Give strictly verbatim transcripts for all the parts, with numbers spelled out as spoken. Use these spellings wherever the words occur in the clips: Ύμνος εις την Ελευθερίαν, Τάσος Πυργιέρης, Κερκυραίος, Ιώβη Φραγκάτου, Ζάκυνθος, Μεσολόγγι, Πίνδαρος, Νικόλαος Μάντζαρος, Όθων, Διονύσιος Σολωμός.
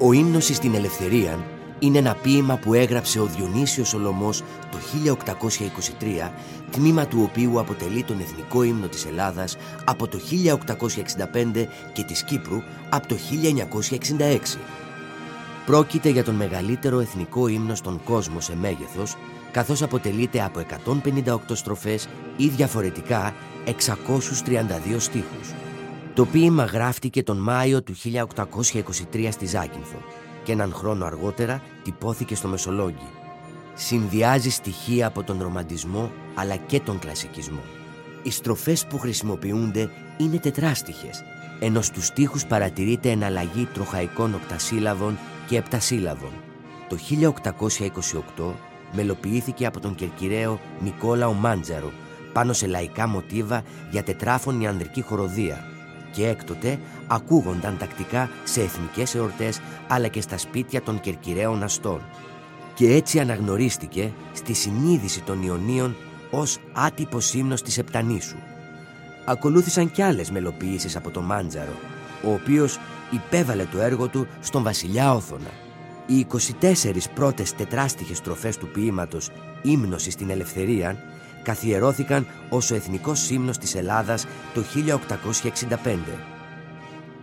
Ο Ύμνος εις την Ελευθερίαν είναι ένα ποίημα που έγραψε ο Διονύσιος Σολωμός το χίλια οκτακόσια είκοσι τρία, τμήμα του οποίου αποτελεί τον Εθνικό Ύμνο της Ελλάδας από το χίλια οκτακόσια εξήντα πέντε και της Κύπρου από το χίλια εννιακόσια εξήντα έξι. Πρόκειται για τον μεγαλύτερο εθνικό ύμνο στον κόσμο σε μέγεθος, καθώς αποτελείται από εκατόν πενήντα οκτώ στροφές ή διαφορετικά εξακόσιους τριάντα δύο στίχους. Το ποίημα γράφτηκε τον Μάιο του χίλια οκτακόσια είκοσι τρία στη Ζάκυνθο και έναν χρόνο αργότερα τυπώθηκε στο Μεσολόγγι. Συνδυάζει στοιχεία από τον ρομαντισμό αλλά και τον κλασικισμό. Οι στροφές που χρησιμοποιούνται είναι τετράστιχες, ενώ στους στίχους παρατηρείται εναλλαγή τροχαϊκών οκτασύλλαβων και επτασύλλαβων. Το χίλια οκτακόσια είκοσι οκτώ μελοποιήθηκε από τον Κερκυραίο Νικόλαο Μάντζαρο πάνω σε λαϊκά μοτίβα για τετράφωνη ανδρική χοροδία, και έκτοτε ακούγονταν τακτικά σε εθνικές εορτές αλλά και στα σπίτια των Κερκυραίων αστών, και έτσι αναγνωρίστηκε στη συνείδηση των Ιωνίων ως άτυπος ύμνος της Επτανήσου. Ακολούθησαν κι άλλες μελοποιήσεις από τον Μάντζαρο, ο οποίος υπέβαλε το έργο του στον βασιλιά Όθωνα. Οι είκοσι τέσσερις πρώτες τετράστιχες στροφές του ποίηματος «Ύμνος εις την Ελευθερίαν» καθιερώθηκαν ως ο Εθνικός Ύμνος της Ελλάδας το χίλια οκτακόσια εξήντα πέντε.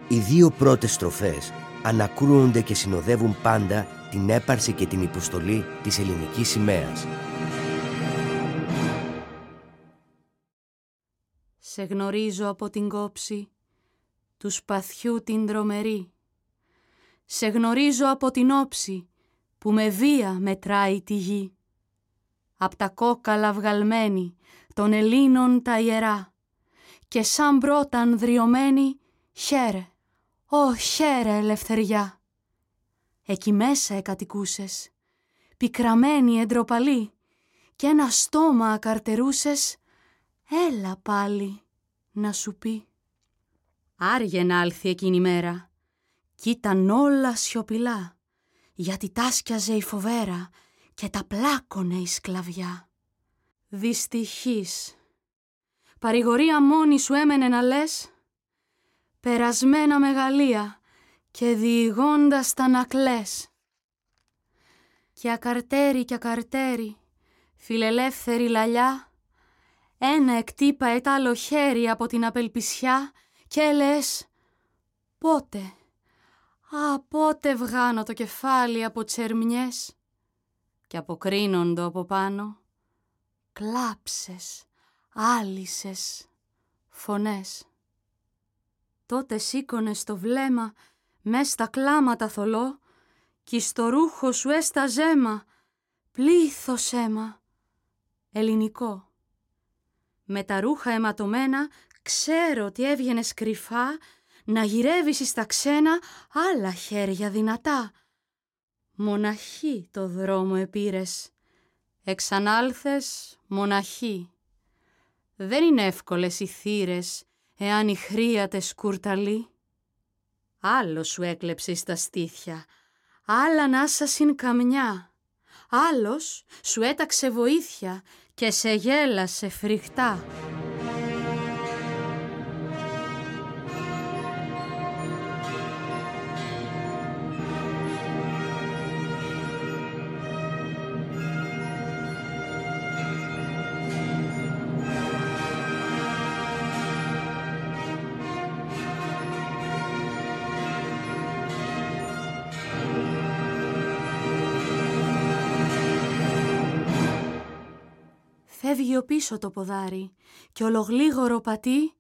Οι δύο πρώτες στροφές ανακρούονται και συνοδεύουν πάντα την έπαρση και την υποστολή της ελληνικής σημαίας. Σε γνωρίζω από την κόψη του σπαθιού την τρομερή. Σε γνωρίζω από την όψη που με βία μετράει τη γη. Απ' τα κόκαλα βγαλμένη των Ελλήνων τα ιερά, και σαν πρώτα ανδριωμένη χαίρε, ω χαίρε ελευθεριά. Εκεί μέσα εκατοικούσες, πικραμένη εντροπαλή, και ένα στόμα ακαρτερούσες, έλα πάλι να σου πει. Άργε να άλθει εκείνη η μέρα, κι ήταν όλα σιωπηλά, γιατί τάσκιαζε η φοβέρα και τα πλάκωνε η σκλαβιά. Δυστυχής, παρηγορία μόνη σου έμενε να λες, περασμένα μεγαλεία και διηγώντας τα να κλαις. Κι ακαρτέρι κι ακαρτέρι, φιλελεύθερη λαλιά, ένα εκτύπαε τ' άλλο χέρι από την απελπισιά και λες, πότε, α, πότε βγάνω το κεφάλι από τσερμιές. Κι αποκρίνοντο από πάνω, κλάψες, άλυσες, φωνές. Τότε σήκωνες το βλέμμα μες στα κλάματα θολό, κι στο ρούχο σου έσταζε αίμα, πλήθος αίμα, ελληνικό. Με τα ρούχα αιματωμένα ξέρω ότι έβγαινες κρυφά, να γυρεύεις στα ξένα άλλα χέρια δυνατά. Μοναχή το δρόμο επήρες, εξανάλθες μοναχή. Δεν είναι εύκολες οι θύρες, εάν η χρίατε σκουρταλή. Άλλο σου έκλεψες τα στήθια, άλλα να σασιν καμιά. Άλλος σου έταξε βοήθεια και σε γέλασε φρικτά. Φεύγει πίσω το ποδάρι και ολογλίγορο πατεί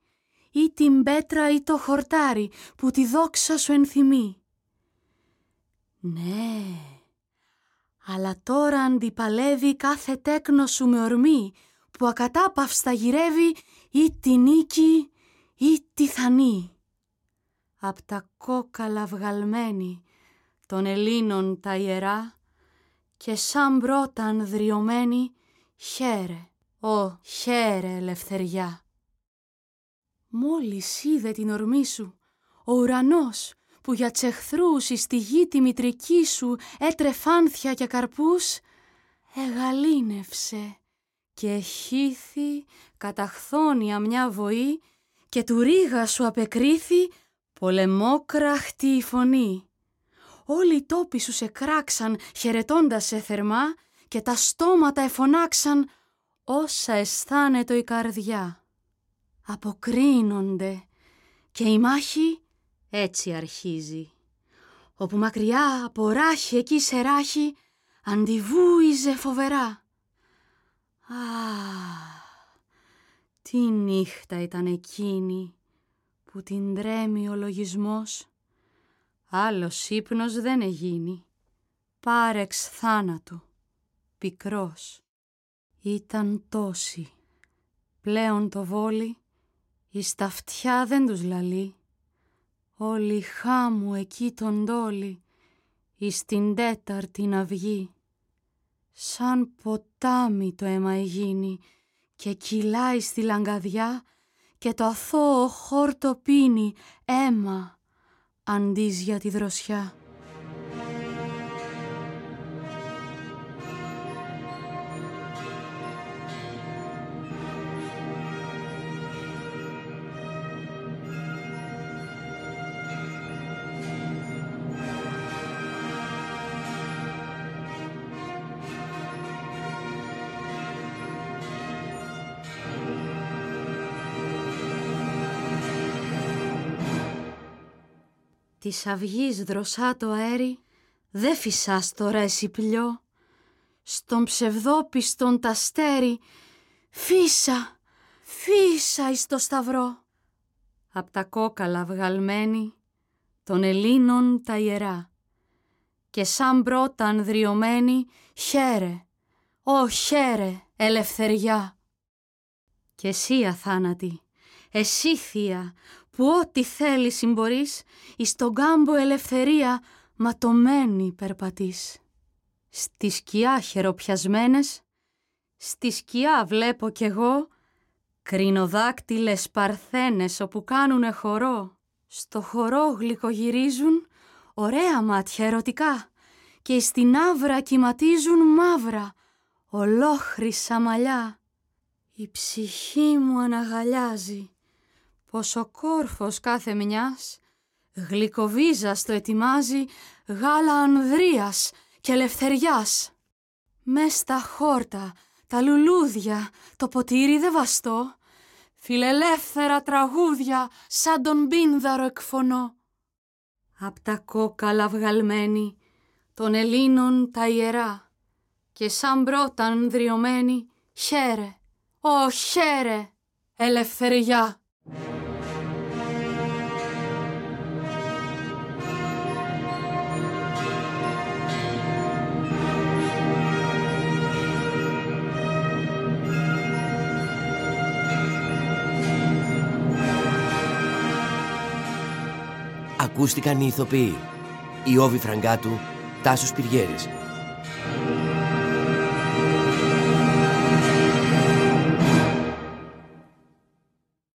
ή την πέτρα ή το χορτάρι που τη δόξα σου ενθυμεί. Ναι, αλλά τώρα αντιπαλεύει κάθε τέκνο σου με ορμή που ακατάπαυστα γυρεύει ή τη νίκη ή τη θανή. Απ' τα κόκαλα βγαλμένη των Ελλήνων τα ιερά και σαν πρώτα ανδριωμένη χαίρε. «Ω, χαίρε ελευθεριά!» Μόλις είδε την ορμή σου, ο ουρανός που για τσεχθρούς εις τη γη τη μητρική σου έτρεφάνθια και καρπούς, εγαλήνευσε και χύθη καταχθόνια μια βοή και του ρίγα σου απεκρίθη πολεμόκραχτη η φωνή. Όλοι οι τόποι σου σε κράξαν χαιρετώντας σε θερμά και τα στόματα εφωνάξαν όσα αισθάνεται η καρδιά. Αποκρίνονται και η μάχη έτσι αρχίζει. Όπου μακριά από ράχη εκεί σε ράχη αντιβούιζε φοβερά. Α, τι νύχτα ήταν εκείνη που την τρέμει ο λογισμός. Άλλος ύπνος δεν εγίνει, πάρεξ θάνατου, πικρός. Ήταν τόσοι, πλέον το βόλι, εις τα αυτιά δεν τους λαλεί. Όλοι χάμου εκεί τον τόλι, εις την τέταρτην αυγή. Σαν ποτάμι το αίμα εγίνει και κυλάει στη λαγκαδιά και το αθώο χόρτο πίνει αίμα αντίς για τη δροσιά. Της αυγής δροσά το αέρι, δε φυσάς τώρα εσύ πλειό. Στον ψευδόπιστον τα στέρι, φύσα, φύσα εις το σταυρό. Απ' τα κόκαλα βγαλμένη, των Ελλήνων τα ιερά. Και σαν πρώτα ανδριωμένη, χαίρε, ω χαίρε, ελευθεριά. Και εσύ αθάνατη, εσύ θεία, που ό,τι θέλει συμπορείς, εις τον κάμπο ελευθερία ματωμένη περπατείς. Στη σκιά χεροπιασμένες, στη σκιά βλέπω κι εγώ, κρινοδάκτυλες παρθένες όπου κάνουνε χορό. Στο χορό γλυκογυρίζουν ωραία μάτια ερωτικά και εις την άβρα κυματίζουν μαύρα, ολόχρυσα μαλλιά. Η ψυχή μου αναγαλιάζει πως ο κόρφος κάθε μιας γλυκοβίζας το ετοιμάζει γάλα ανδρείας και ελευθεριάς. Μες στα χόρτα, τα λουλούδια, το ποτήρι δε βαστώ, φιλελεύθερα τραγούδια σαν τον Πίνδαρο εκφωνώ. Απ' τα κόκαλα βγαλμένη των Ελλήνων τα ιερά και σαν πρώτα ανδριωμένη χαίρε, ω χαίρε, ελευθεριά. Ακούστηκαν οι ηθοποιοί Ιώβη Φραγκάτου, Τάσος Πυργιέρης,